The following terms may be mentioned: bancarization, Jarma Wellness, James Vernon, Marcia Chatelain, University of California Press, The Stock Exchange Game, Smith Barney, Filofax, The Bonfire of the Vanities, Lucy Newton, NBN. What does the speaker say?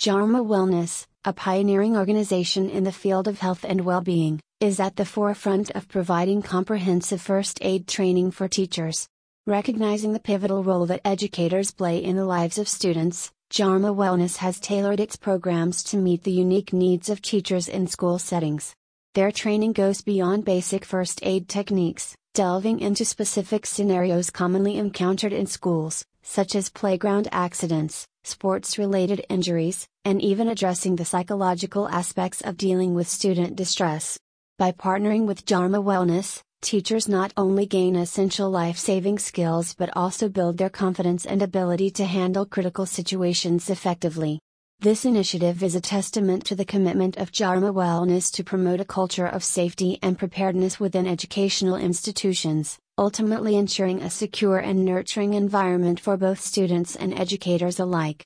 Jarma Wellness, a pioneering organization in the field of health and well-being, is at the forefront of providing comprehensive first aid training for teachers. Recognizing the pivotal role that educators play in the lives of students, Jarma Wellness has tailored its programs to meet the unique needs of teachers in school settings. Their training goes beyond basic first aid techniques, delving into specific scenarios commonly encountered in schools, such as playground accidents, sports-related injuries, and even addressing the psychological aspects of dealing with student distress. By partnering with Jarma Wellness, teachers not only gain essential life-saving skills but also build their confidence and ability to handle critical situations effectively. This initiative is a testament to the commitment of Jarma Wellness to promote a culture of safety and preparedness within educational institutions, ultimately ensuring a secure and nurturing environment for both students and educators alike.